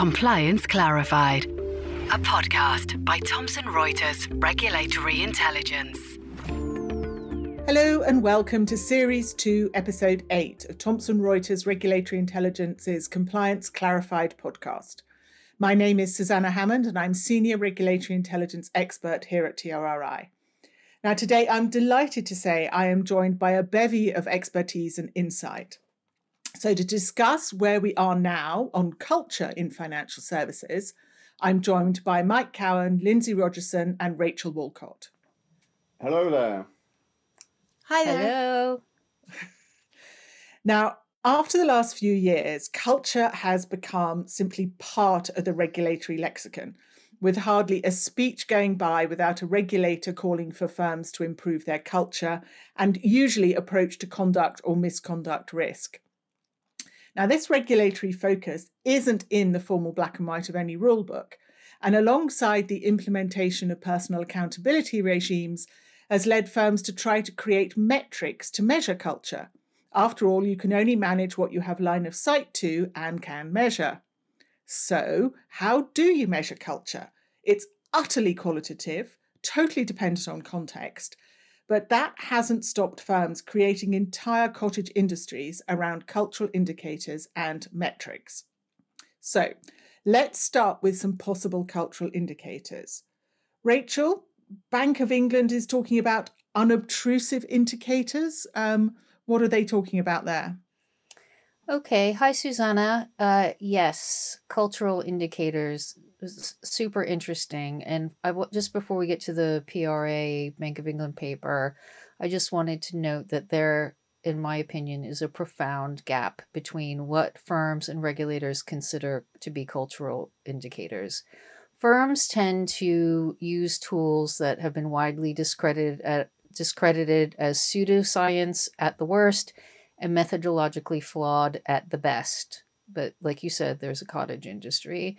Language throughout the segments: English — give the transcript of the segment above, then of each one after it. Compliance Clarified, a podcast by Thomson Reuters Regulatory Intelligence. Hello and welcome to Series 2, Episode 8 of Thomson Reuters Regulatory Intelligence's Compliance Clarified podcast. My name is Susanna Hammond and I'm Senior Regulatory Intelligence Expert here at TRRI. Now today I'm delighted to say I am joined by a bevy of expertise and insight. So to discuss where we are now on culture in financial services, I'm joined by Mike Cowan, Lindsay Rogerson and Rachel Walcott. Hello there. Hi there. Hello. Now, after the last few years, culture has become simply part of the regulatory lexicon, with hardly a speech going by without a regulator calling for firms to improve their culture and usually approach to conduct or misconduct risk. Now, this regulatory focus isn't in the formal black and white of any rulebook, and alongside the implementation of personal accountability regimes, has led firms to try to create metrics to measure culture. After all, you can only manage what you have line of sight to and can measure. So, how do you measure culture? It's utterly qualitative, totally dependent on context, but that hasn't stopped firms creating entire cottage industries around cultural indicators and metrics. So, let's start with some possible cultural indicators. Rachel, Bank of England is talking about unobtrusive indicators. What are they talking about there? Okay. Hi, Susanna. Yes, cultural indicators. Super interesting. And just before we get to the PRA Bank of England paper, I just wanted to note that there, in my opinion, is a profound gap between what firms and regulators consider to be cultural indicators. Firms tend to use tools that have been widely discredited as pseudoscience at the worst and methodologically flawed at the best. But like you said, there's a cottage industry.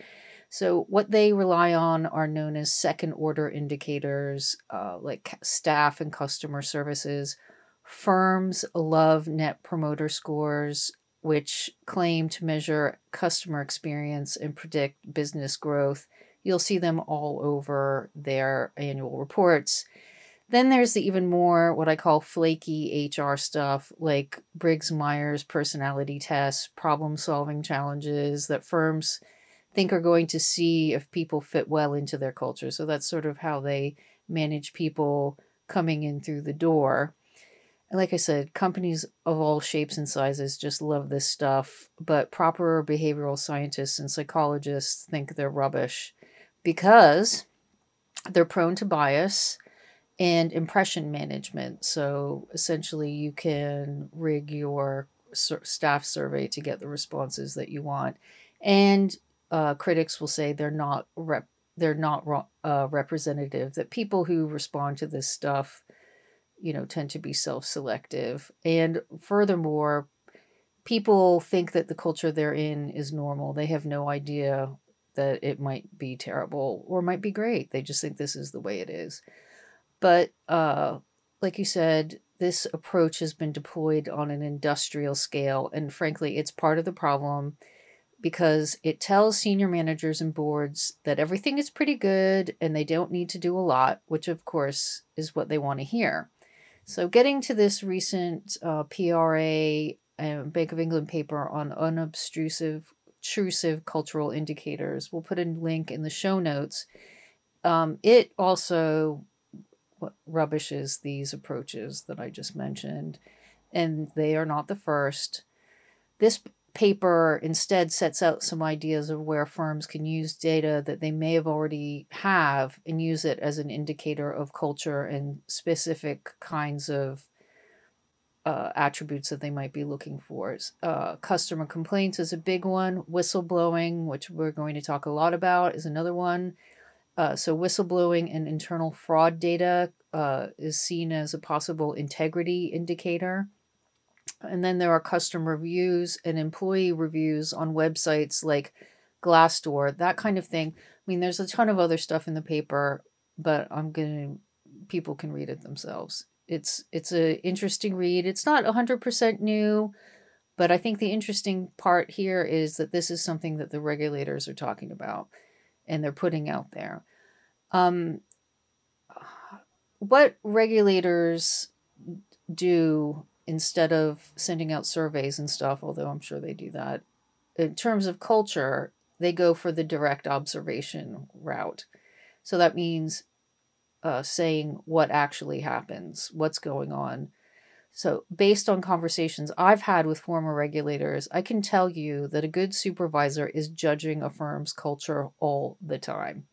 So what they rely on are known as second order indicators, like staff and customer services. Firms love net promoter scores, which claim to measure customer experience and predict business growth. You'll see them all over their annual reports. Then there's the even more what I call flaky HR stuff, like Briggs-Myers personality tests, problem-solving challenges that firms think are going to see if people fit well into their culture. So that's sort of how they manage people coming in through the door. And like I said, companies of all shapes and sizes just love this stuff, but proper behavioral scientists and psychologists think they're rubbish, because they're prone to bias and impression management. So essentially you can rig your staff survey to get the responses that you want. And critics will say they're not representative, that people who respond to this stuff, you know, tend to be self-selective. And furthermore, people think that the culture they're in is normal. They have no idea that it might be terrible or might be great. They just think this is the way it is. But like you said, this approach has been deployed on an industrial scale. And frankly, it's part of the problem because it tells senior managers and boards that everything is pretty good and they don't need to do a lot, which of course is what they want to hear. So getting to this recent PRA and Bank of England paper on unobtrusive cultural indicators, we'll put a link in the show notes. It also rubbishes these approaches that I just mentioned, and they are not the first. This paper instead sets out some ideas of where firms can use data that they may have already have and use it as an indicator of culture and specific kinds of attributes that they might be looking for. Customer complaints is a big one. Whistleblowing, which we're going to talk a lot about, is another one. So whistleblowing and internal fraud data is seen as a possible integrity indicator. And then there are customer reviews and employee reviews on websites like Glassdoor, that kind of thing. I mean, there's a ton of other stuff in the paper, but people can read it themselves. It's an interesting read. It's not 100% new, But I think the interesting part here is that this is something that the regulators are talking about and they're putting out there. What regulators do instead of sending out surveys and stuff, although I'm sure they do that, in terms of culture, they go for the direct observation route. So that means saying what actually happens, what's going on. So based on conversations I've had with former regulators, I can tell you that a good supervisor is judging a firm's culture all the time.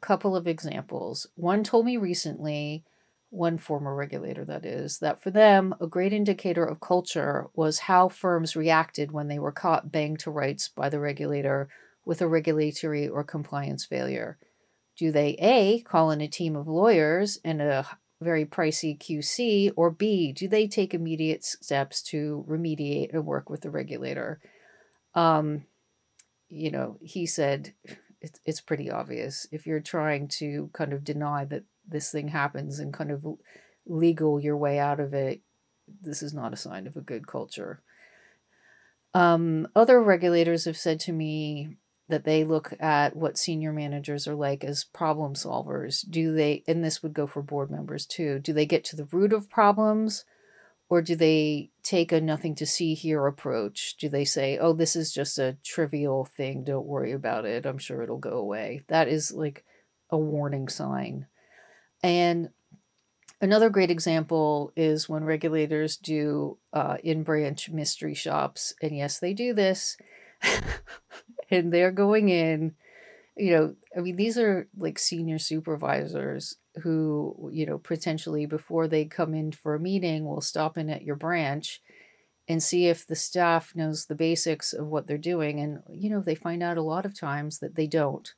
Couple of examples. One told me recently, one former regulator that is, that for them, a great indicator of culture was how firms reacted when they were caught banged to rights by the regulator with a regulatory or compliance failure. Do they A, call in a team of lawyers and a very pricey QC, or B, do they take immediate steps to remediate and work with the regulator? He said it's pretty obvious. If you're trying to kind of deny that this thing happens and kind of legal your way out of it, this is not a sign of a good culture. Other regulators have said to me that they look at what senior managers are like as problem solvers. Do they, and this would go for board members too, do they get to the root of problems, or do they take a nothing to see here approach? Do they say, oh, this is just a trivial thing, don't worry about it, I'm sure it'll go away? That is like a warning sign. And another great example is when regulators do in-branch mystery shops. And yes, they do this. And they're going in, these are like senior supervisors who, potentially before they come in for a meeting, will stop in at your branch and see if the staff knows the basics of what they're doing. And, they find out a lot of times that they don't.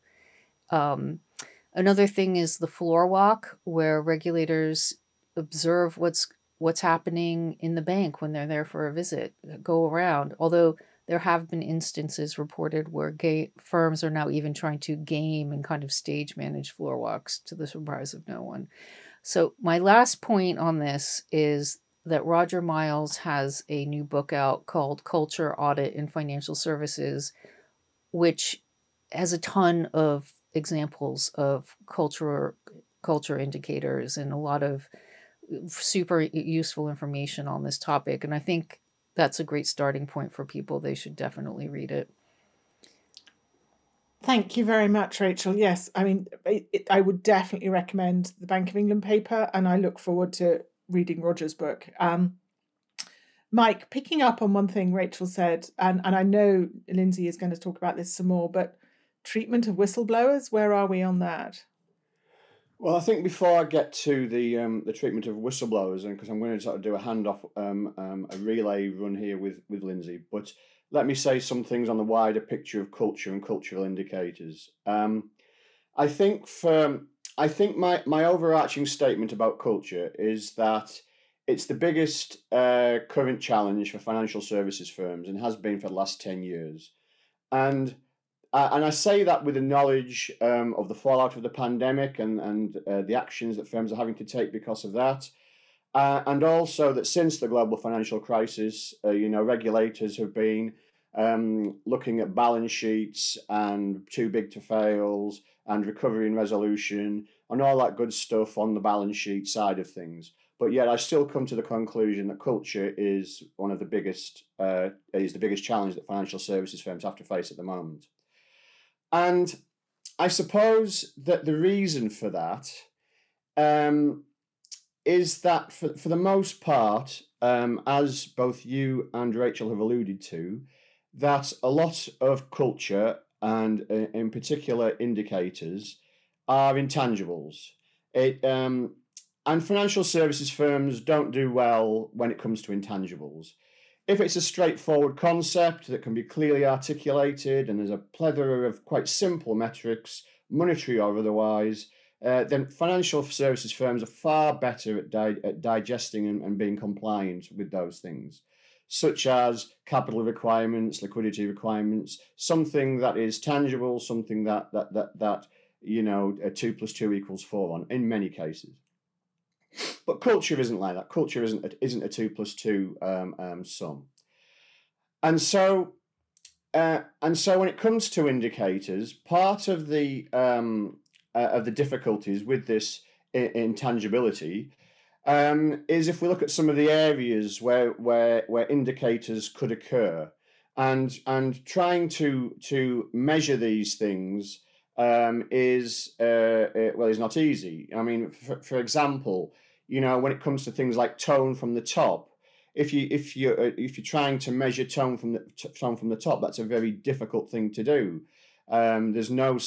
Another thing is the floor walk, where regulators observe what's happening in the bank when they're there for a visit, go around. Although there have been instances reported where firms are now even trying to game and kind of stage manage floor walks, to the surprise of no one. So my last point on this is that Roger Miles has a new book out called Culture, Audit, and Financial Services, which has a ton of examples of culture indicators and a lot of super useful information on this topic. And I think that's a great starting point for people. They should definitely read it. Thank you very much, Rachel. Yes, I mean, I would definitely recommend the Bank of England paper, and I look forward to reading Roger's book. Mike, picking up on one thing Rachel said, and I know Lindsay is going to talk about this some more, but treatment of whistleblowers, where are we on that? Well, I think before I get to the treatment of whistleblowers, and because I'm going to sort of do a handoff, a relay run here with Lindsay, but let me say some things on the wider picture of culture and cultural indicators. I think my overarching statement about culture is that it's the biggest current challenge for financial services firms, and has been for the last 10 years. And I say that with the knowledge of the fallout of the pandemic and the actions that firms are having to take because of that. And also that since the global financial crisis, regulators have been looking at balance sheets and too big to fails and recovery and resolution and all that good stuff on the balance sheet side of things. But yet I still come to the conclusion that culture is the biggest challenge that financial services firms have to face at the moment. And I suppose that the reason for that is that for the most part, as both you and Rachel have alluded to, that a lot of culture and in particular indicators are intangibles. And financial services firms don't do well when it comes to intangibles. If it's a straightforward concept that can be clearly articulated and there's a plethora of quite simple metrics, monetary or otherwise, then financial services firms are far better at digesting and being compliant with those things, such as capital requirements, liquidity requirements, something that is tangible, something that 2 + 2 = 4 on, in many cases. But culture isn't like that. Culture isn't a 2 + 2 sum. And so when it comes to indicators, part of the difficulties with this intangibility is if we look at some of the areas where indicators could occur, and trying to measure these things is not easy. I mean, for example, you know, when it comes to things like tone from the top, if you're trying to measure tone from the top, that's a very difficult thing to do. There's no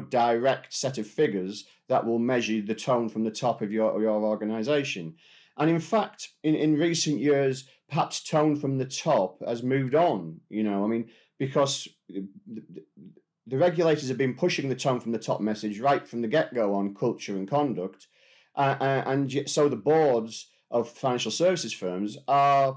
direct set of figures that will measure the tone from the top of your organisation. And in fact, in recent years, perhaps tone from the top has moved on, you know, I mean, because the regulators have been pushing the tone from the top message right from the get-go on culture and conduct. And so the boards of financial services firms are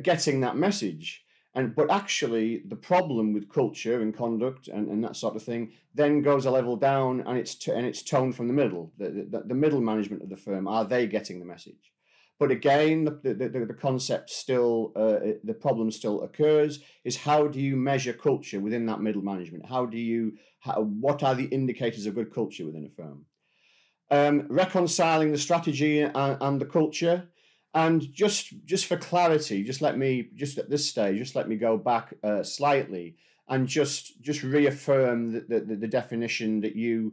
getting that message. But actually, the problem with culture and conduct and that sort of thing then goes a level down, and it's tone from the middle. The middle management of the firm, are they getting the message? But again, the concept still, the problem still occurs, is how do you measure culture within that middle management? What are the indicators of good culture within a firm? Reconciling the strategy and the culture. And just for clarity, let me go back slightly and just reaffirm the definition that you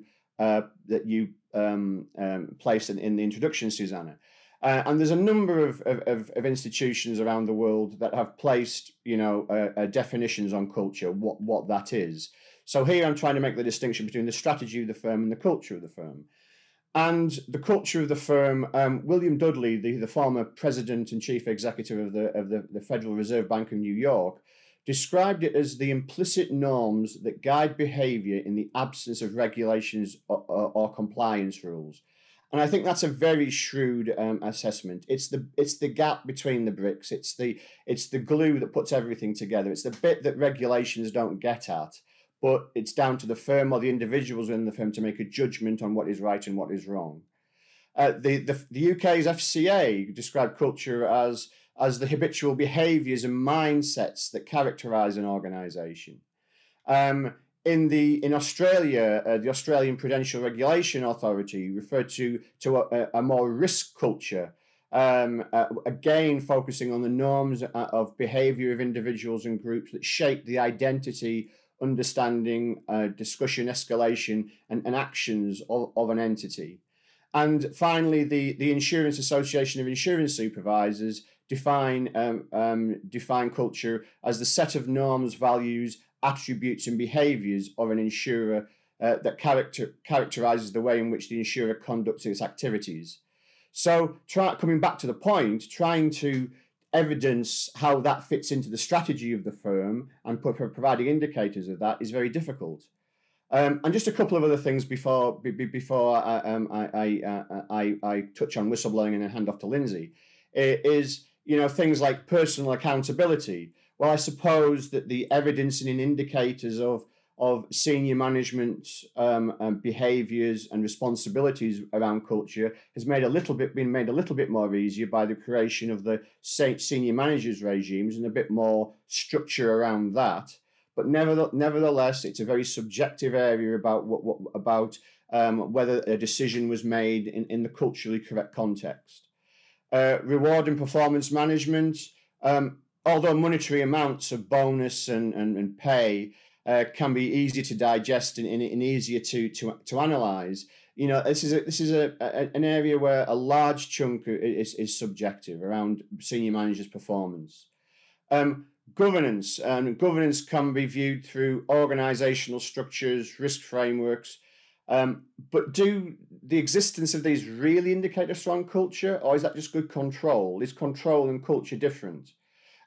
placed in the introduction, Susanna. And there's a number of institutions around the world that have placed, you know, definitions on culture, what that is. So here I'm trying to make the distinction between the strategy of the firm and the culture of the firm. And the culture of the firm, William Dudley, the former president and chief executive of the Federal Reserve Bank of New York, described it as the implicit norms that guide behavior in the absence of regulations or compliance rules. And I think that's a very shrewd assessment. It's the gap between the bricks. It's the glue that puts everything together. It's the bit that regulations don't get at. But it's down to the firm or the individuals in the firm to make a judgment on what is right and what is wrong. The UK's FCA described culture as the habitual behaviours and mindsets that characterise an organisation. In Australia, the Australian Prudential Regulation Authority referred to a more risk culture, again focusing on the norms of behaviour of individuals and groups that shape the identity, understanding, discussion, escalation, and actions of an entity. And finally, the Insurance Association of Insurance Supervisors define culture as the set of norms, values, attributes, and behaviours of an insurer that characterises the way in which the insurer conducts its activities. So, coming back to the point, trying to evidence how that fits into the strategy of the firm and providing indicators of that is very difficult. And just a couple of other things before I touch on whistleblowing and then hand off to Lindsay, is, you know, things like personal accountability. Well, I suppose that the evidence and indicators of senior management behaviours and responsibilities around culture has been made a little bit more easier by the creation of the senior managers regimes and a bit more structure around that. But nevertheless, it's a very subjective area about whether a decision was made in the culturally correct context. Reward and performance management, although monetary amounts of bonus and pay can be easier to digest and easier to analyse. You know, this is an area where a large chunk is subjective around senior managers' performance. Governance can be viewed through organisational structures, risk frameworks. But do the existence of these really indicate a strong culture, or is that just good control? Is control and culture different?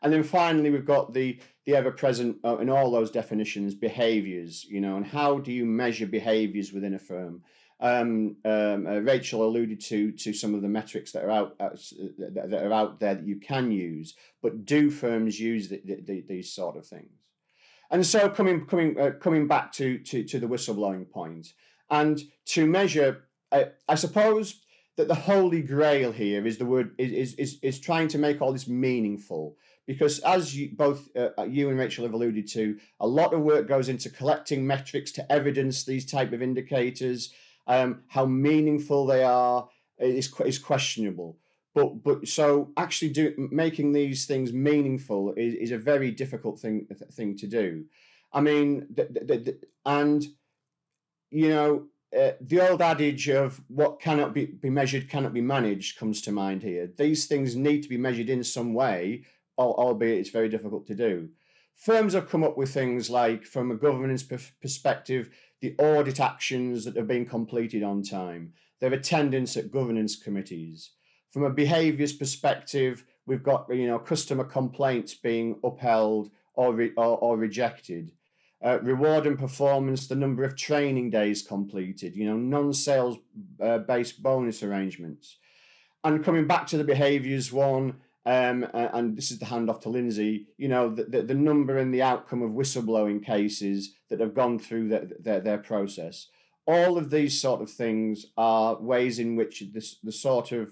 And then finally, we've got the ever-present in all those definitions, behaviours, you know, and how do you measure behaviours within a firm? Rachel alluded to some of the metrics that are out there that you can use, but do firms use these sort of things? And so coming back to the whistleblowing point, and to measure, I suppose that the holy grail here is trying to make all this meaningful. Because as you, both you and Rachel have alluded to, a lot of work goes into collecting metrics to evidence these type of indicators. How meaningful they are is questionable. But so actually making these things meaningful is a very difficult thing to do. I mean, and you know, the old adage of what cannot be measured cannot be managed comes to mind here. These things need to be measured in some way, albeit it's very difficult to do. Firms have come up with things like, from a governance perspective, the audit actions that have been completed on time, their attendance at governance committees. From a behaviours perspective, we've got, you know, customer complaints being upheld or rejected. Reward and performance, the number of training days completed, you know, non-sales based bonus arrangements. And coming back to the behaviours one, and this is the handoff to Lindsay, you know, the number and the outcome of whistleblowing cases that have gone through their process. All of these sort of things are ways in which the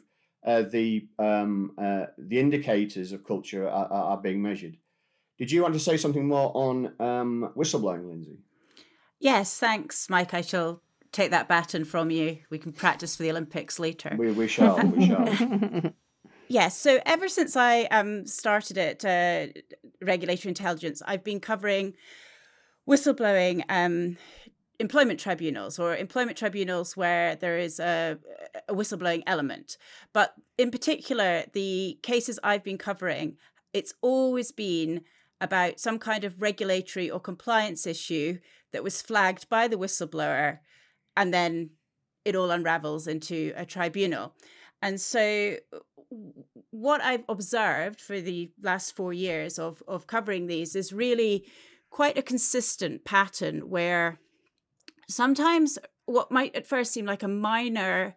indicators of culture are being measured. Did you want to say something more on whistleblowing, Lindsay? Yes, thanks, Mike. I shall take that baton from you. We can practice for the Olympics later. We shall. Yes, so ever since I started at Regulatory Intelligence, I've been covering whistleblowing employment tribunals, or employment tribunals where there is a whistleblowing element. But in particular, the cases I've been covering, it's always been about some kind of regulatory or compliance issue that was flagged by the whistleblower, and then it all unravels into a tribunal. And so what I've observed for the last 4 years of covering these is really quite a consistent pattern, where sometimes what might at first seem like a minor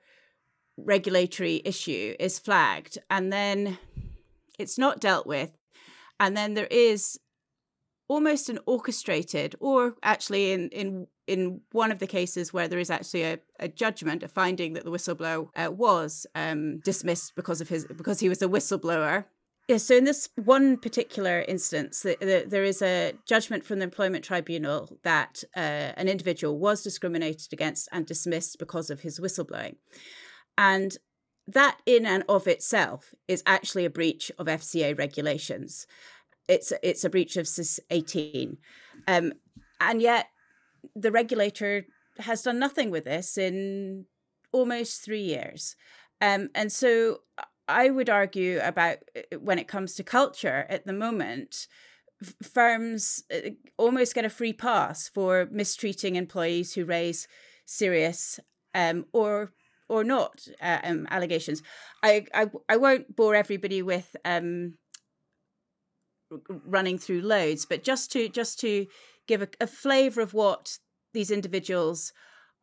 regulatory issue is flagged, and then it's not dealt with. And then there is almost an orchestrated, or actually in one of the cases where there is actually a judgment, a finding that the whistleblower was dismissed because he was a whistleblower. Yeah, so in this one particular instance, there is a judgment from the employment tribunal that an individual was discriminated against and dismissed because of his whistleblowing. And that in and of itself is actually a breach of FCA regulations. It's a breach of CIS-18. And yet the regulator has done nothing with this in almost 3 years. And so I would argue about, when it comes to culture at the moment, firms almost get a free pass for mistreating employees who raise serious or not allegations. I won't bore everybody with running through loads, but just to give a flavour of what these individuals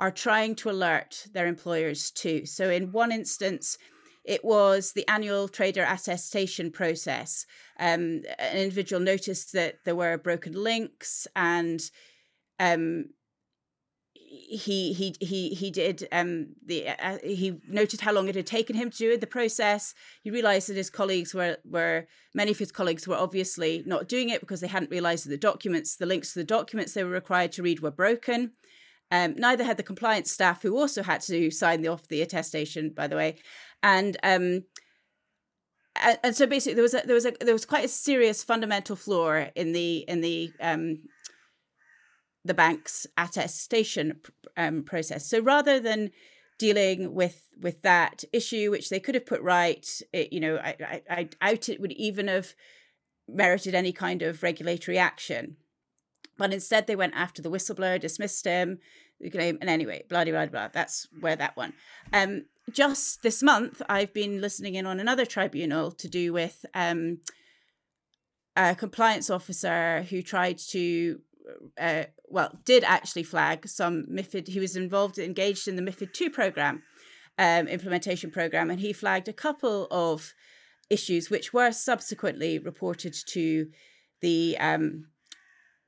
are trying to alert their employers to. So in one instance, it was the annual trader attestation process. An individual noticed that there were broken links, and he noted how long it had taken him to do the process. He realised that his colleagues many of his colleagues were obviously not doing it because they hadn't realised that the links to the documents they were required to read were broken. Neither had the compliance staff, who also had to sign off the attestation, by the way. And so basically there was quite a serious fundamental flaw in the bank's attestation process. So rather than dealing with that issue, which they could have put right, I doubt it would even have merited any kind of regulatory action. But instead, they went after the whistleblower, dismissed him, and anyway, blah, blah, blah. That's where that one. Just this month, I've been listening in on another tribunal to do with a compliance officer who tried to did actually flag some MIFID. He was engaged in the MIFID II program, implementation program, and he flagged a couple of issues which were subsequently reported to the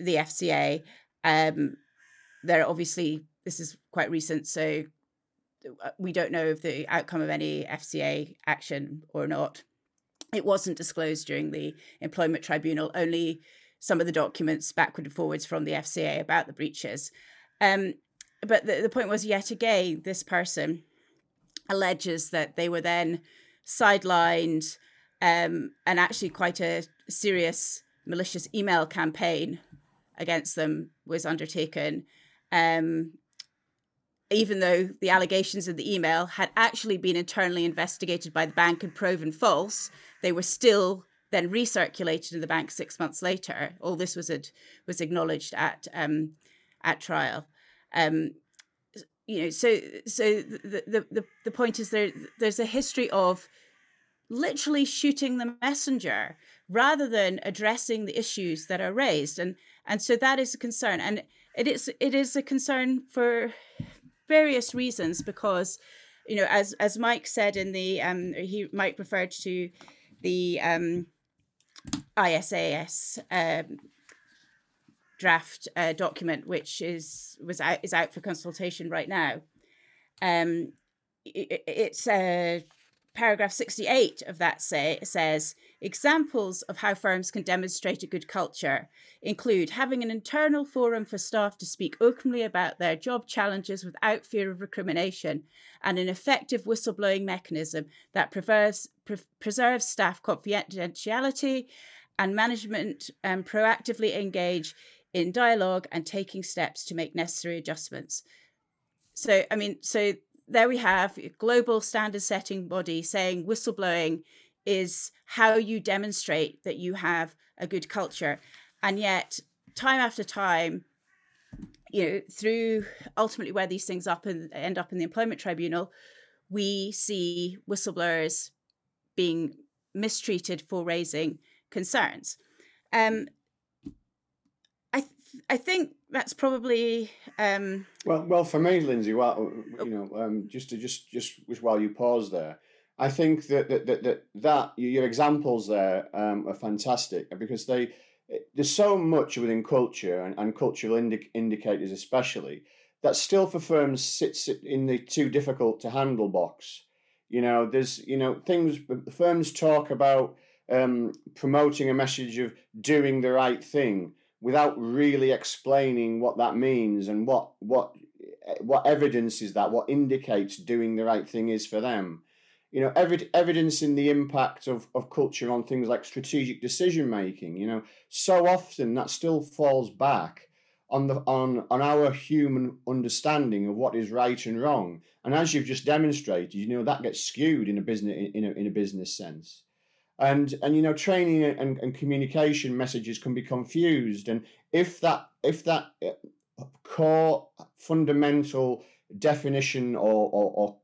FCA. They're obviously, this is quite recent, so we don't know if the outcome of any FCA action or not. It wasn't disclosed during the employment tribunal, only some of the documents backward and forwards from the FCA about the breaches. But the point was, yet again, this person alleges that they were then sidelined, and actually quite a serious malicious email campaign against them was undertaken, even though the allegations in the email had actually been internally investigated by the bank and proven false. They were still then recirculated in the bank 6 months later. All this was acknowledged at trial. So the point is there's a history of literally shooting the messenger rather than addressing the issues that are raised, and so that is a concern, and it is a concern for various reasons, because as Mike said in the Mike referred to the ISAS draft document, which is out for consultation right now. It's paragraph 68 of that says examples of how firms can demonstrate a good culture include having an internal forum for staff to speak openly about their job challenges without fear of recrimination, and an effective whistleblowing mechanism that preserves staff confidentiality, and management proactively engage in dialogue and taking steps to make necessary adjustments. So there we have a global standard setting body saying whistleblowing is how you demonstrate that you have a good culture. And yet time after time, through ultimately where these things end up in the employment tribunal, we see whistleblowers being mistreated for raising concerns. I think that's probably well for me, Lindsay. Well, just while you pause there, I think that your examples there are fantastic, because there's so much within culture and cultural indicators, especially, that still for firms sits in the too difficult to handle box. There's things firms talk about promoting a message of doing the right thing, without really explaining what that means and what evidence is that, what indicates doing the right thing is for them. Evidence in the impact of culture on things like strategic decision-making. So often that still falls back on our human understanding of what is right and wrong. And as you've just demonstrated, that gets skewed in a business sense. And training and communication messages can be confused. And if that core fundamental definition or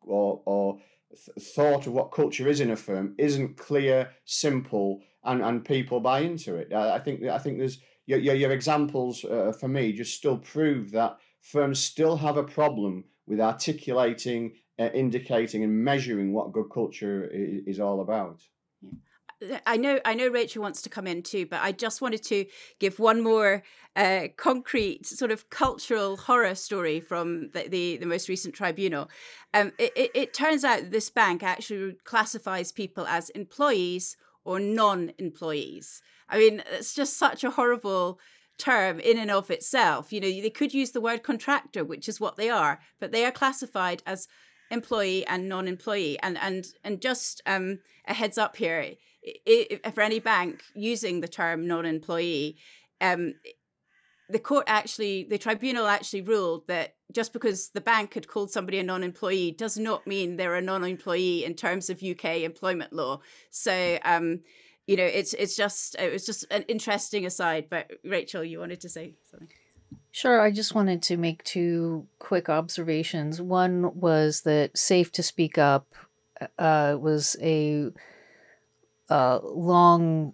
thought of what culture is in a firm isn't clear, simple, and people buy into it, I think there's your examples for me just still prove that firms still have a problem with articulating, indicating, and measuring what good culture is all about. Yeah. I know Rachel wants to come in too, but I just wanted to give one more concrete sort of cultural horror story from the most recent tribunal. It turns out this bank actually classifies people as employees or non-employees. I mean, it's just such a horrible term in and of itself. They could use the word contractor, which is what they are, but they are classified as employee and non-employee, and just a heads up here, if for any bank using the term non-employee, the tribunal actually ruled that just because the bank had called somebody a non-employee does not mean they're a non-employee in terms of UK employment law. So it was just an interesting aside. But Rachel, you wanted to say something? Sure. I just wanted to make two quick observations. One was that Safe to Speak Up was a long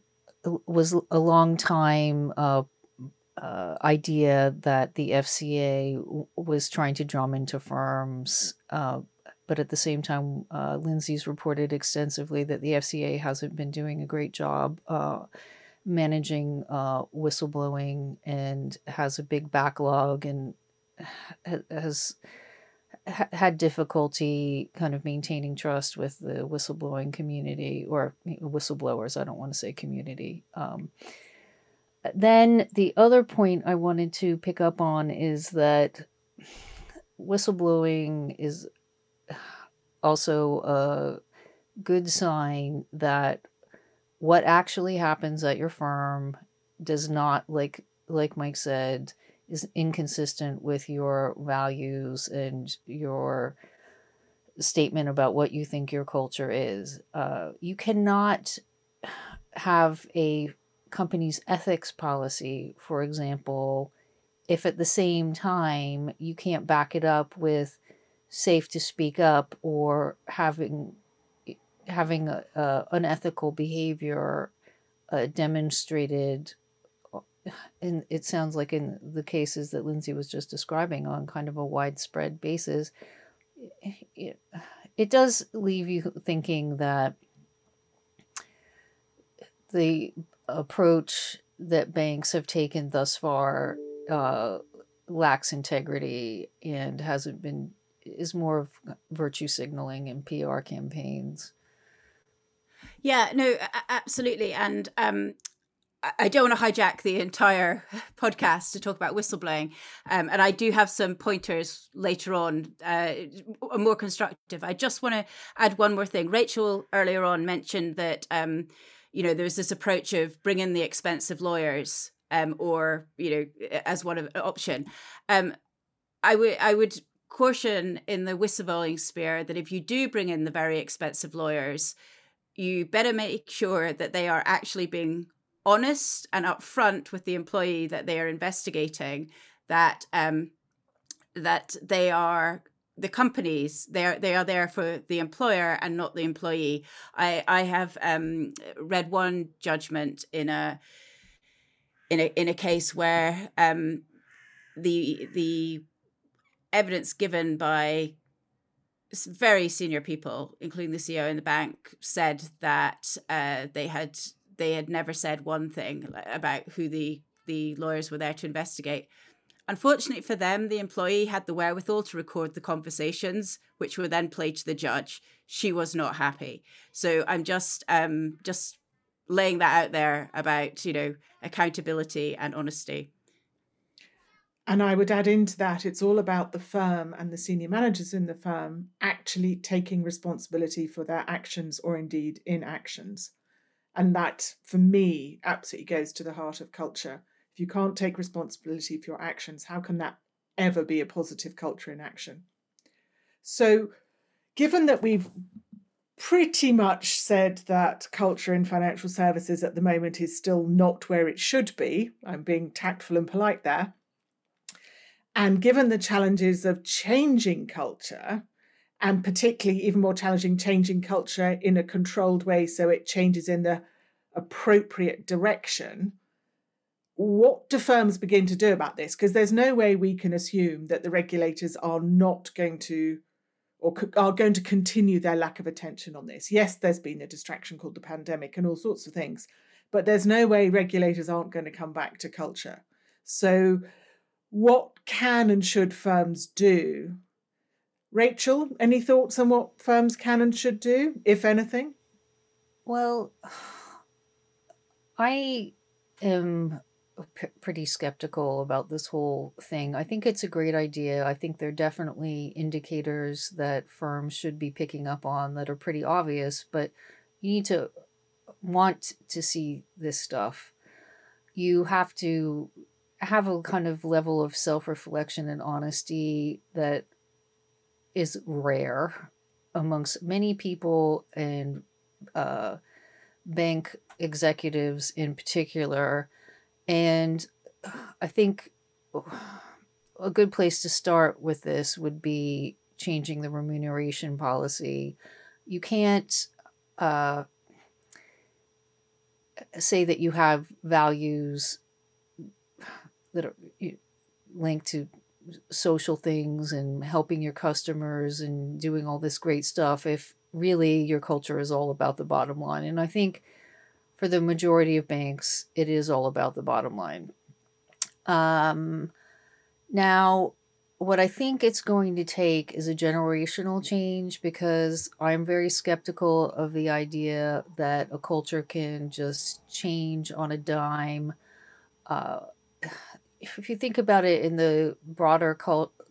time idea that the FCA was trying to drum into firms, but at the same time, Lindsay's reported extensively that the FCA hasn't been doing a great job managing whistleblowing, and has a big backlog, and has had difficulty kind of maintaining trust with the whistleblowing community, or whistleblowers, I don't want to say community. Then the other point I wanted to pick up on is that whistleblowing is also a good sign that what actually happens at your firm does not, like Mike said, is inconsistent with your values and your statement about what you think your culture is. You cannot have a company's ethics policy, for example, if at the same time you can't back it up with safe to speak up or having unethical behavior demonstrated. And it sounds like in the cases that Lindsay was just describing on kind of a widespread basis, it does leave you thinking that the approach that banks have taken thus far lacks integrity and is more of virtue signaling and PR campaigns. Yeah, no, absolutely. And I don't want to hijack the entire podcast to talk about whistleblowing. And I do have some pointers later on, more constructive. I just want to add one more thing. Rachel earlier on mentioned that, there was this approach of bring in the expensive lawyers as one of an option. I would caution in the whistleblowing sphere that if you do bring in the very expensive lawyers, you better make sure that they are actually being honest and upfront with the employee that they are investigating, that that they are the companies, they are there for the employer and not the employee. I have read one judgment in a case where the evidence given by very senior people, including the CEO in the bank, said that they had never said one thing about who the lawyers were there to investigate. Unfortunately for them, the employee had the wherewithal to record the conversations, which were then played to the judge. She was not happy. So I'm just laying that out there about, accountability and honesty. And I would add into that, it's all about the firm and the senior managers in the firm actually taking responsibility for their actions or indeed inactions. And that, for me, absolutely goes to the heart of culture. If you can't take responsibility for your actions, how can that ever be a positive culture in action? So, given that we've pretty much said that culture in financial services at the moment is still not where it should be, I'm being tactful and polite there, and given the challenges of changing culture, and particularly even more challenging, changing culture in a controlled way so it changes in the appropriate direction, what do firms begin to do about this? Because there's no way we can assume that the regulators are not going to, or are going to continue their lack of attention on this. Yes, there's been a distraction called the pandemic and all sorts of things, but there's no way regulators aren't going to come back to culture. So what can and should firms do? Rachel, any thoughts on what firms can and should do, if anything? Well, I am pretty skeptical about this whole thing. I think it's a great idea. I think there are definitely indicators that firms should be picking up on that are pretty obvious, but you need to want to see this stuff. You have to have a kind of level of self-reflection and honesty that is rare amongst many people, and bank executives in particular. And I think a good place to start with this would be changing the remuneration policy. You can't say that you have values that are linked to social things and helping your customers and doing all this great stuff if really your culture is all about the bottom line. And I think for the majority of banks, it is all about the bottom line. Now, what I think it's going to take is a generational change, because I'm very skeptical of the idea that a culture can just change on a dime. If you think about it in the broader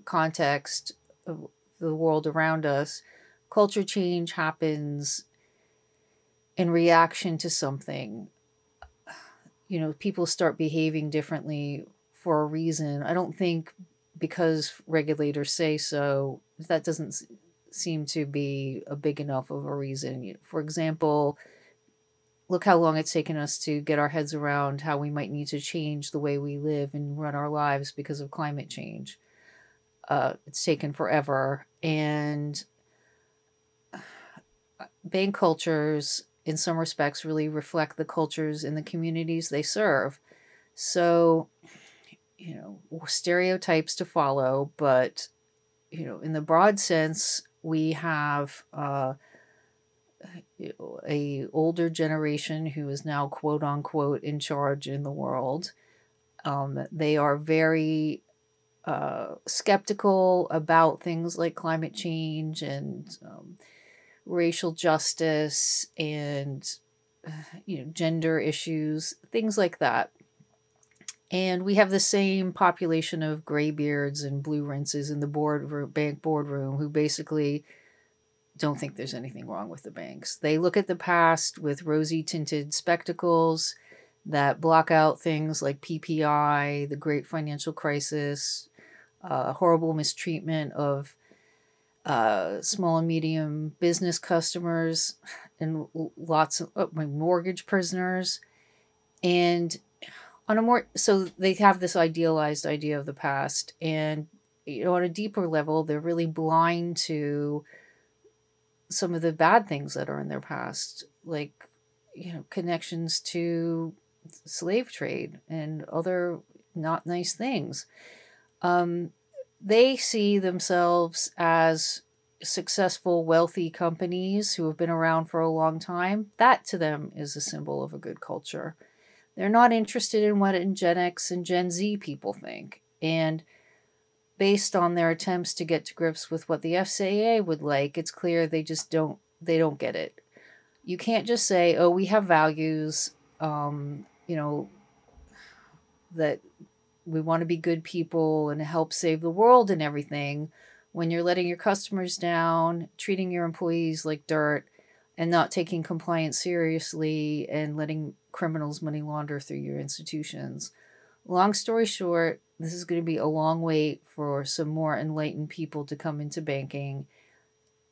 context of the world around us, culture change happens in reaction to something. You know, people start behaving differently for a reason. I don't think because regulators say so, that doesn't seem to be a big enough of a reason. For example, look how long it's taken us to get our heads around how we might need to change the way we live and run our lives because of climate change. It's taken forever. And bank cultures, in some respects, really reflect the cultures in the communities they serve. So, you know, stereotypes to follow, but, you know, in the broad sense, we have a older generation who is now, quote unquote, in charge in the world. They are very skeptical about things like climate change and racial justice and, you know, gender issues, things like that. And we have the same population of graybeards and blue rinses in the bank boardroom who basically don't think there's anything wrong with the banks. They look at the past with rosy-tinted spectacles that block out things like PPI, the Great Financial Crisis, horrible mistreatment of small and medium business customers, and lots of mortgage prisoners. And on a more, so they have this idealized idea of the past, and, you know, on a deeper level, they're really blind to some of the bad things that are in their past, like, you know, connections to slave trade and other not nice things. They see themselves as successful, wealthy companies who have been around for a long time. That to them is a symbol of a good culture. They're not interested in what Gen X and Gen Z people think. And based on their attempts to get to grips with what the FCA would like, it's clear they just don't get it. You can't just say, oh, we have values, you know, that we want to be good people and help save the world and everything, when you're letting your customers down, treating your employees like dirt, and not taking compliance seriously and letting criminals money launder through your institutions. Long story short, this is going to be a long wait for some more enlightened people to come into banking,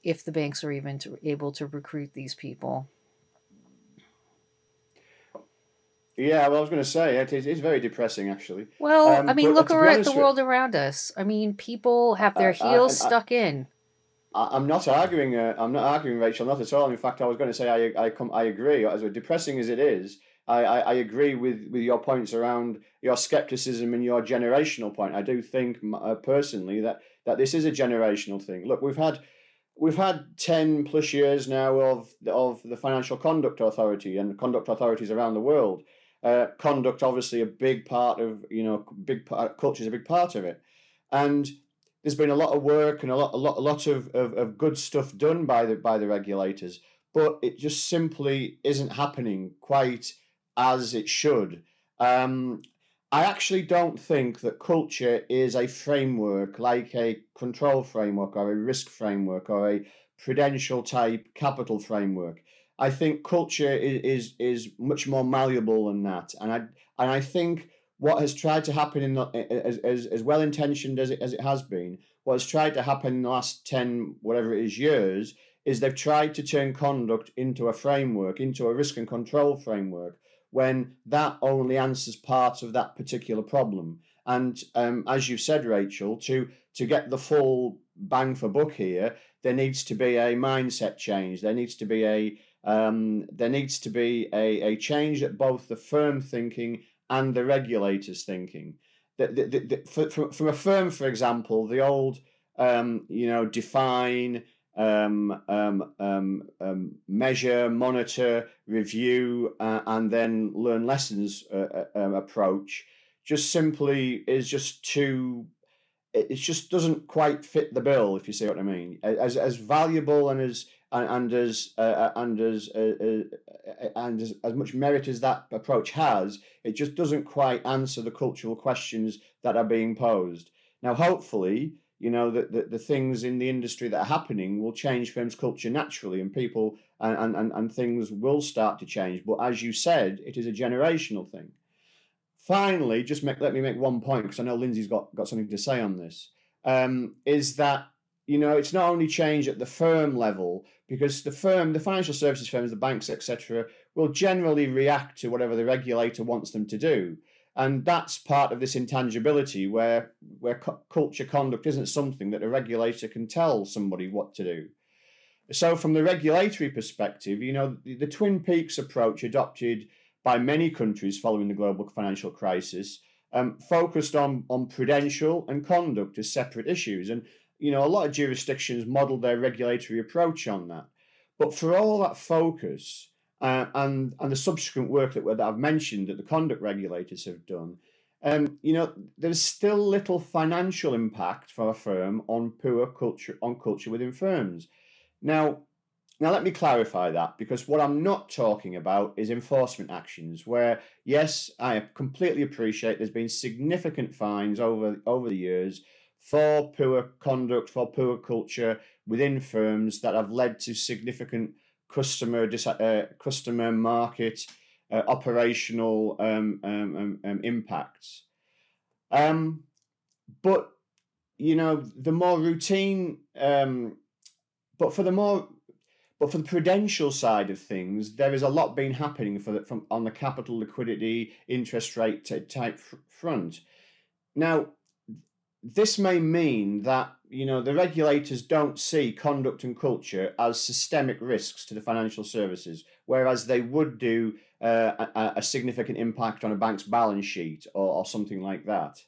if the banks are even able to recruit these people. Yeah, well, I was going to say, it's very depressing, actually. Well, I mean, look at the world around us. I mean, people have their heels stuck in. I'm not arguing, Rachel, not at all. In fact, I was going to say I agree. As depressing as it is, I agree with your points around your skepticism and your generational point. I do think personally that this is a generational thing. Look, we've had 10 plus years now of the Financial Conduct Authority and conduct authorities around the world. Conduct, obviously, culture is a big part of it, and there's been a lot of work and a lot of good stuff done by the regulators, but it just simply isn't happening quite as it should. I actually don't think that culture is a framework like a control framework or a risk framework or a prudential type capital framework. I think culture is much more malleable than that, and I think what has tried to happen as well intentioned as it has been, what has tried to happen in the last 10 whatever it is years, is they've tried to turn conduct into a framework, into a risk and control framework, when that only answers part of that particular problem. And as you've said, Rachel, to get the full bang for buck here, there needs to be a mindset change. There needs to be a change at both the firm thinking and the regulators thinking. From a firm, for example, the old define, measure, monitor, review, and then learn lessons approach just simply is just too it just doesn't quite fit the bill, if you see what I mean. As valuable and as much merit as that approach has, it just doesn't quite answer the cultural questions that are being posed. Now, hopefully, you know, the things in the industry that are happening will change firms' culture naturally, and people and things will start to change. But as you said, it is a generational thing. Finally, let me make one point, because I know Lindsay's got something to say on this, is that, you know, it's not only change at the firm level, because the financial services firms, the banks, etc., will generally react to whatever the regulator wants them to do. And that's part of this intangibility where culture conduct isn't something that a regulator can tell somebody what to do. So from the regulatory perspective, you know, the Twin Peaks approach adopted by many countries following the global financial crisis focused on prudential and conduct as separate issues. And, you know, a lot of jurisdictions modeled their regulatory approach on that. But for all that focus, and the subsequent work that I've mentioned that the conduct regulators have done, you know, there's still little financial impact for a firm on culture within firms. Now let me clarify that, because what I'm not talking about is enforcement actions where, yes, I completely appreciate there's been significant fines over the years for poor conduct, for poor culture within firms that have led to significant customer market, operational impacts. But, you know, the more routine, but for the prudential side of things, there is a lot been happening on the capital liquidity, interest rate type front. Now, this may mean that, you know, the regulators don't see conduct and culture as systemic risks to the financial services, whereas they would do a significant impact on a bank's balance sheet or something like that.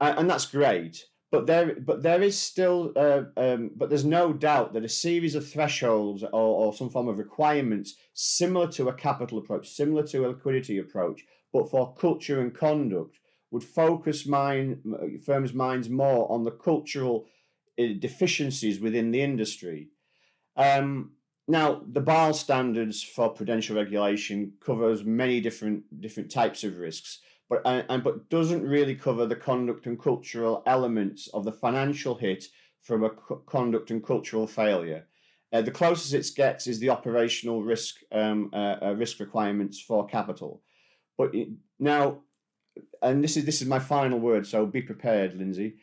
And that's great. But there's no doubt that a series of thresholds or some form of requirements similar to a capital approach, similar to a liquidity approach, but for culture and conduct, would focus firms' minds more on the cultural deficiencies within the industry. Now, the BAL standards for prudential regulation covers many different types of risks, but doesn't really cover the conduct and cultural elements of the financial hit from a conduct and cultural failure. The closest it gets is the operational risk requirements for capital. And this is my final word, so be prepared, Lindsay.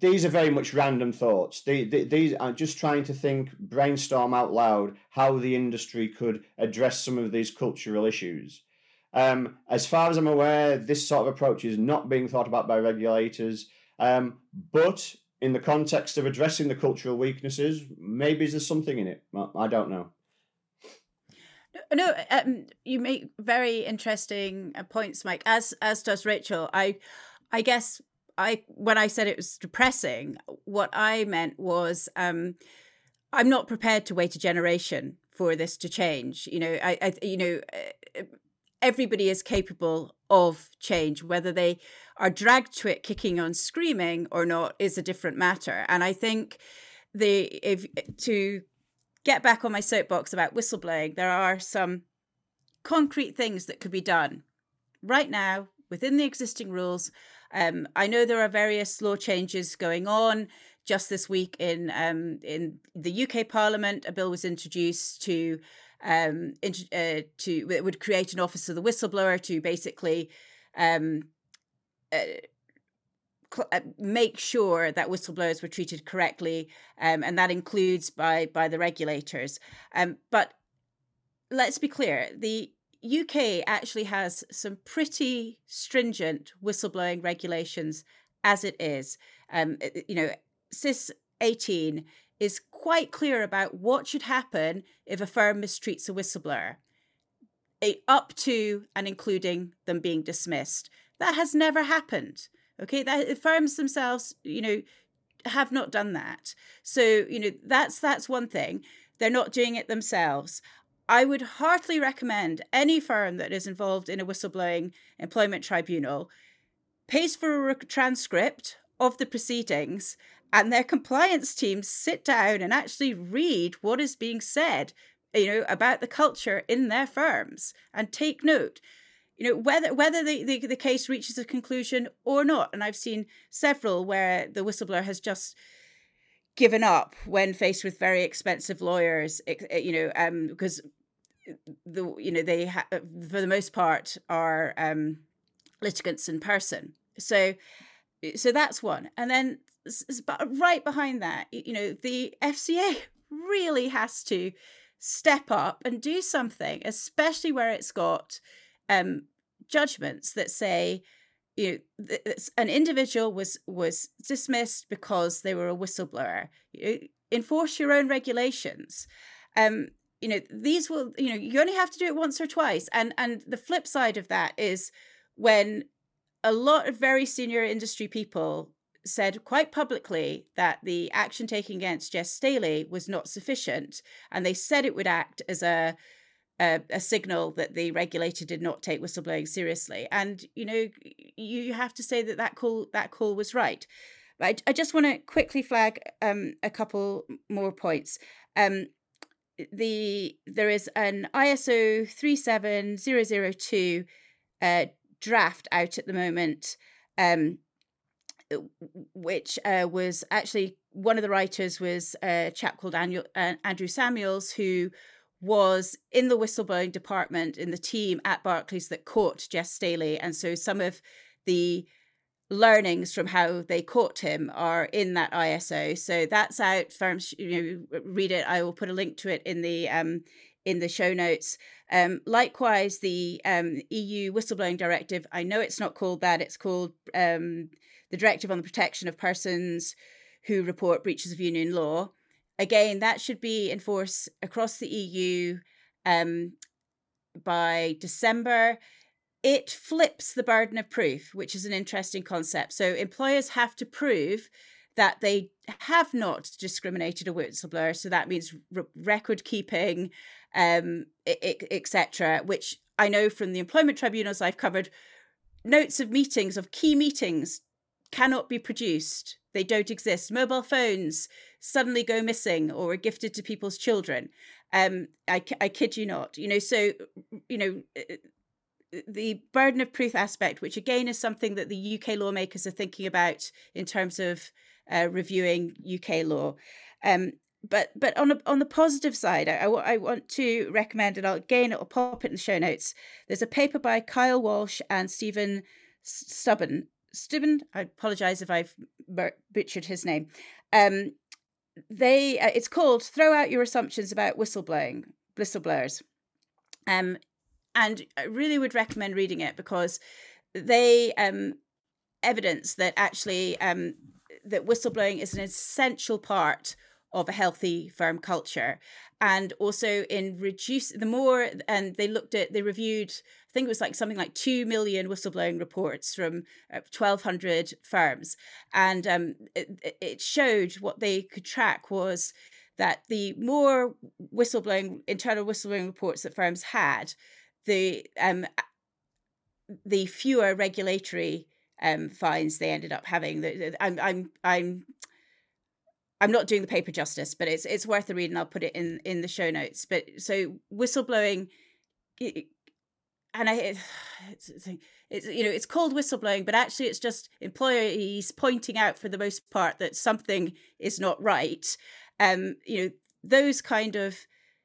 These are very much random thoughts. These are just trying to brainstorm out loud how the industry could address some of these cultural issues. As far as I'm aware, this sort of approach is not being thought about by regulators. But in the context of addressing the cultural weaknesses, maybe there's something in it. I don't know. No, you make very interesting points, Mike. As does Rachel. I guess when I said it was depressing, what I meant was I'm not prepared to wait a generation for this to change. You know, everybody is capable of change. Whether they are dragged to it, kicking and screaming, or not, is a different matter. And I think to get back on my soapbox about whistleblowing, there are some concrete things that could be done right now within the existing rules. I know there are various law changes going on. Just this week in the UK Parliament, a bill was introduced that would create an Office of the Whistleblower to basically make sure that whistleblowers were treated correctly, and that includes by the regulators. But let's be clear, the UK actually has some pretty stringent whistleblowing regulations as it is. You know, CIS-18 is quite clear about what should happen if a firm mistreats a whistleblower, up to and including them being dismissed. That has never happened. Okay, that firms themselves, you know, have not done that. So, you know, that's one thing. They're not doing it themselves. I would heartily recommend any firm that is involved in a whistleblowing employment tribunal pays for a transcript of the proceedings, and their compliance teams sit down and actually read what is being said, you know, about the culture in their firms and take note. You know, whether the case reaches a conclusion or not. And I've seen several where the whistleblower has just given up when faced with very expensive lawyers, you know, because they for the most part are litigants in person. So that's one. And then right behind that, you know, the FCA really has to step up and do something, especially where it's got judgments that say, you know, an individual was dismissed because they were a whistleblower. You enforce your own regulations. You know, these will, you know, you only have to do it once or twice. And the flip side of that is when a lot of very senior industry people said quite publicly that the action taken against Jess Staley was not sufficient, and they said it would act as a signal that the regulator did not take whistleblowing seriously. And, you know, you have to say that call was right. But I just want to quickly flag a couple more points. There is an ISO 37002 draft out at the moment, which was actually, one of the writers was a chap called Andrew Samuels, who was in the whistleblowing department in the team at Barclays that caught Jess Staley. And so some of the learnings from how they caught him are in that ISO. So that's out. Firms, you know, read it. I will put a link to it in the show notes. Likewise, the EU whistleblowing directive, I know it's not called that. It's called the Directive on the Protection of Persons Who Report Breaches of Union Law. Again, that should be in force across the EU by December. It flips the burden of proof, which is an interesting concept. So employers have to prove that they have not discriminated a whistleblower. So that means record keeping, etc., which I know from the employment tribunals I've covered, notes of meetings, of key meetings, cannot be produced. They don't exist. Mobile phones suddenly go missing or are gifted to people's children. I kid you not. You know, so, you know, the burden of proof aspect, which again is something that the UK lawmakers are thinking about in terms of reviewing UK law. But on the positive side, I want to recommend, and I'll pop it in the show notes, there's a paper by Kyle Walsh and Stephen Stubben. I apologise if I've butchered his name. It's called "Throw Out Your Assumptions About Whistleblowers," and I really would recommend reading it because they evidence that actually that whistleblowing is an essential part of a healthy firm culture, and also in reduce the more. And they reviewed, I think it was like something like 2 million whistleblowing reports from 1,200 firms, and it showed what they could track was that the more internal whistleblowing reports that firms had, the fewer regulatory fines they ended up having. I'm not doing the paper justice, but it's worth the read, and I'll put it in the show notes. But so whistleblowing, it's called whistleblowing, but actually it's just employees pointing out for the most part that something is not right. You know, those kind of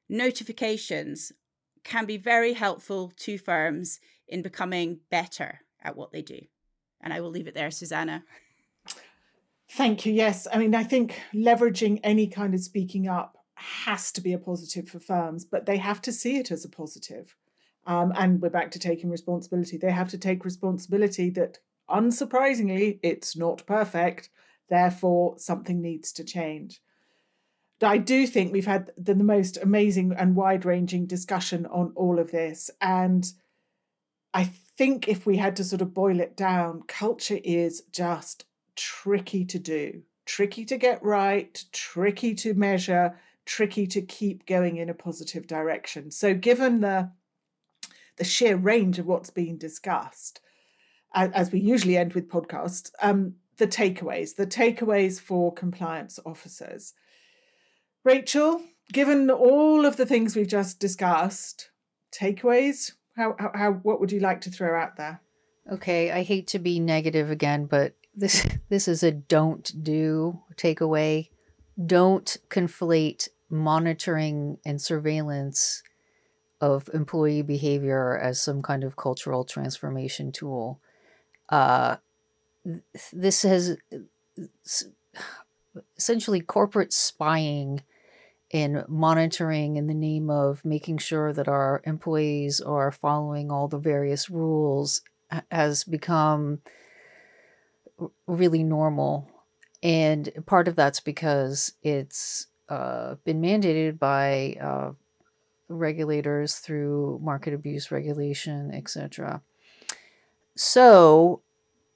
notifications can be very helpful to firms in becoming better at what they do. And I will leave it there, Susanna. Thank you. Yes. I mean, I think leveraging any kind of speaking up has to be a positive for firms, but they have to see it as a positive. And we're back to taking responsibility. They have to take responsibility that, unsurprisingly, it's not perfect. Therefore, something needs to change. I do think we've had the most amazing and wide-ranging discussion on all of this. And I think if we had to sort of boil it down, culture is just tricky to do, tricky to get right, tricky to measure, tricky to keep going in a positive direction. So given the sheer range of what's being discussed, as we usually end with podcasts, the takeaways for compliance officers. Rachel, given all of the things we've just discussed, takeaways, how what would you like to throw out there? Okay, I hate to be negative again, but this is a don't do takeaway. Don't conflate monitoring and surveillance of employee behavior as some kind of cultural transformation tool. This has essentially corporate spying and monitoring in the name of making sure that our employees are following all the various rules has become really normal. And part of that's because it's been mandated by regulators through market abuse regulation, etc. So,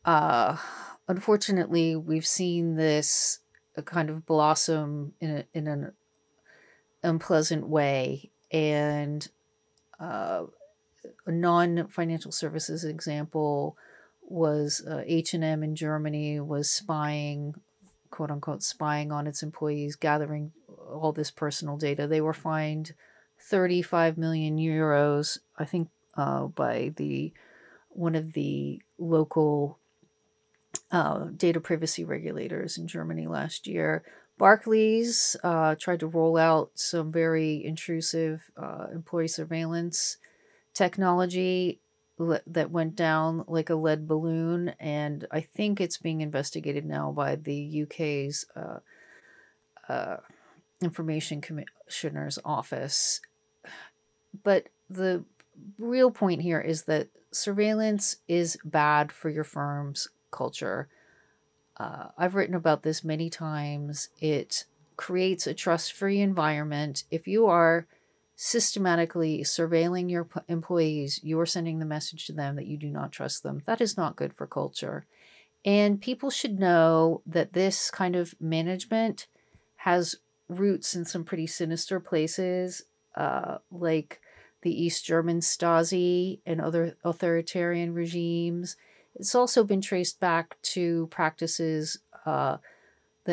unfortunately, we've seen this kind of blossom in an unpleasant way. And a non-financial services example was H&M in Germany was spying, quote unquote, spying on its employees, gathering all this personal data. They were fined 35 million euros, I think, by one of the local data privacy regulators in Germany last year. Barclays tried to roll out some very intrusive employee surveillance technology that went down like a lead balloon, and I think it's being investigated now by the UK's Information Commissioner's Office. But the real point here is that surveillance is bad for your firm's culture. I've written about this many times. It creates a trust-free environment. If you are systematically surveilling your employees, you are sending the message to them that you do not trust them. That is not good for culture. And people should know that this kind of management has roots in some pretty sinister places, like the East German Stasi and other authoritarian regimes. It's also been traced back to practices that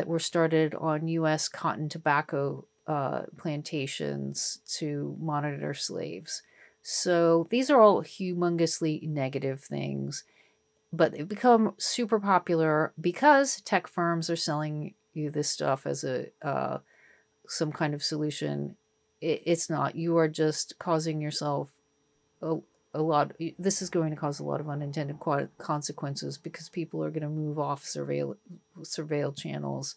were started on U.S. cotton tobacco plantations to monitor slaves. So these are all humongously negative things, but they've become super popular because tech firms are selling you this stuff as a some kind of solution. It's not. You are just causing yourself a lot. This is going to cause a lot of unintended consequences because people are going to move off surveil channels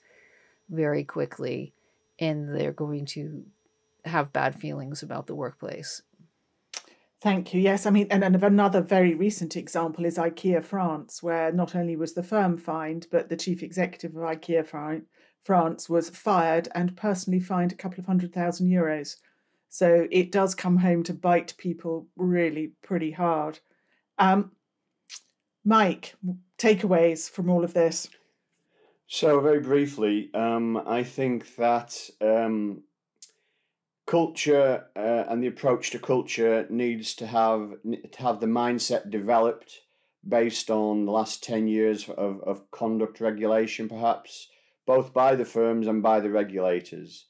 very quickly. And they're going to have bad feelings about the workplace. Thank you. Yes, I mean, and another very recent example is IKEA France, where not only was the firm fined, but the chief executive of IKEA France was fired and personally fined $200,000. So it does come home to bite people really pretty hard. Mike, takeaways from all of this? So very briefly, I think that culture and the approach to culture needs to have the mindset developed based on the last 10 years of conduct regulation, perhaps, both by the firms and by the regulators.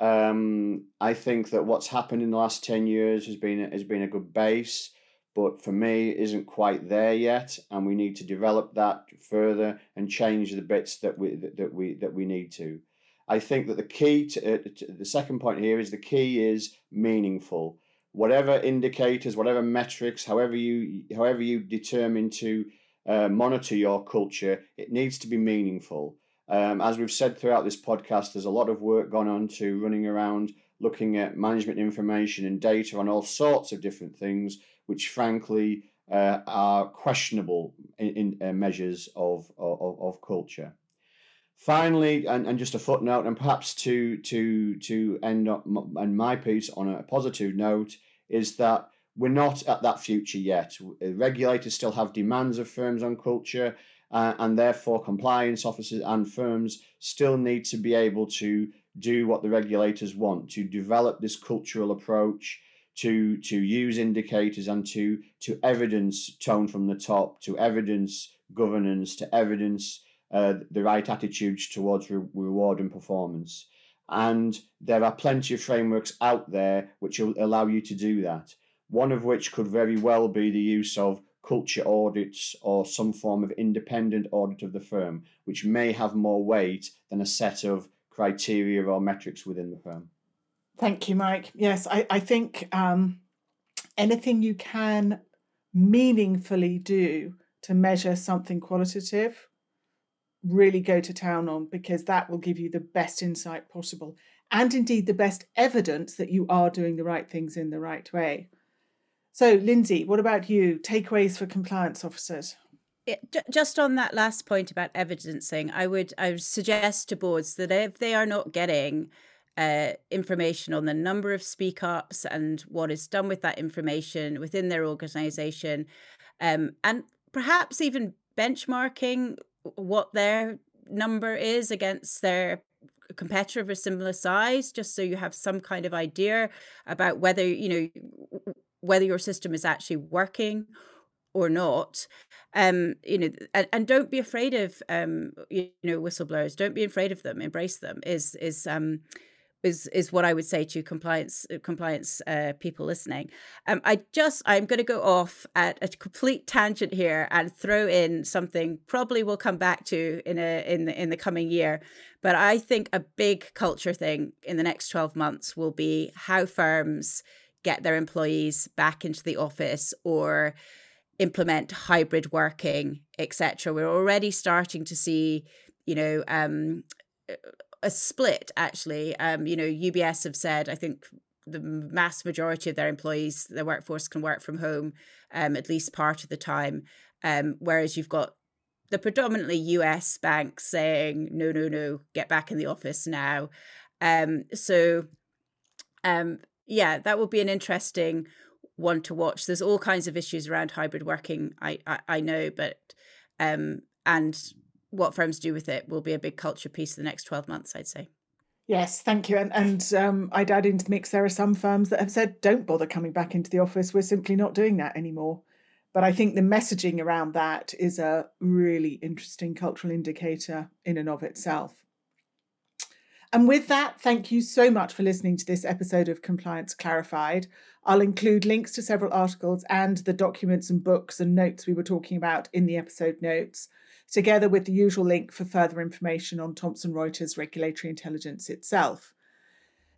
I think that what's happened in the last 10 years has been a good base, but for me, isn't quite there yet, and we need to develop that further and change the bits that we need to. I think that the key to the second point here is the key is meaningful. Whatever indicators, whatever metrics, however you determine to monitor your culture, it needs to be meaningful. As we've said throughout this podcast, there's a lot of work gone on to running around looking at management information and data on all sorts of different things, which frankly are questionable in measures of culture. Finally, and just a footnote, and perhaps to end up and my piece on a positive note, is that we're not at that future yet. Regulators still have demands of firms on culture, and therefore compliance officers and firms still need to be able to do what the regulators want, to develop this cultural approach, to use indicators and to evidence tone from the top, to evidence governance, to evidence the right attitudes towards reward and performance. And there are plenty of frameworks out there which will allow you to do that, one of which could very well be the use of culture audits or some form of independent audit of the firm, which may have more weight than a set of criteria or metrics within the firm. Thank you, Mike. Yes, I think anything you can meaningfully do to measure something qualitative, really go to town on, because that will give you the best insight possible and indeed the best evidence that you are doing the right things in the right way. So, Lindsay, what about you? Takeaways for compliance officers? Just on that last point about evidencing, I would suggest to boards that if they are not getting information on the number of speak ups and what is done with that information within their organisation, and perhaps even benchmarking what their number is against their competitor of a similar size, just so you have some kind of idea about whether, you know, whether your system is actually working or not. And don't be afraid of whistleblowers. Don't be afraid of them. Embrace them. Is what I would say to compliance people listening. I'm going to go off at a complete tangent here and throw in something probably we'll come back to in the coming year. But I think a big culture thing in the next 12 months will be how firms get their employees back into the office or implement hybrid working, etc. We're already starting to see, a split, actually. UBS have said, I think the mass majority of their employees, their workforce, can work from home at least part of the time. Whereas you've got the predominantly US banks saying, no, get back in the office now. So that will be an interesting one to watch. There's all kinds of issues around hybrid working, I know, but and what firms do with it will be a big culture piece in the next 12 months, I'd say. Yes, thank you. And I'd add into the mix, there are some firms that have said, don't bother coming back into the office. We're simply not doing that anymore. But I think the messaging around that is a really interesting cultural indicator in and of itself. And with that, thank you so much for listening to this episode of Compliance Clarified. I'll include links to several articles and the documents and books and notes we were talking about in the episode notes, together with the usual link for further information on Thomson Reuters Regulatory Intelligence itself.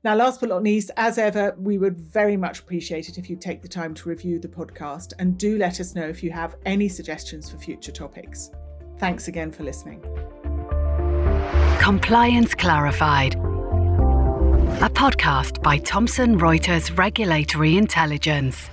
Now, last but not least, as ever, we would very much appreciate it if you take the time to review the podcast, and do let us know if you have any suggestions for future topics. Thanks again for listening. Compliance Clarified, a podcast by Thomson Reuters Regulatory Intelligence.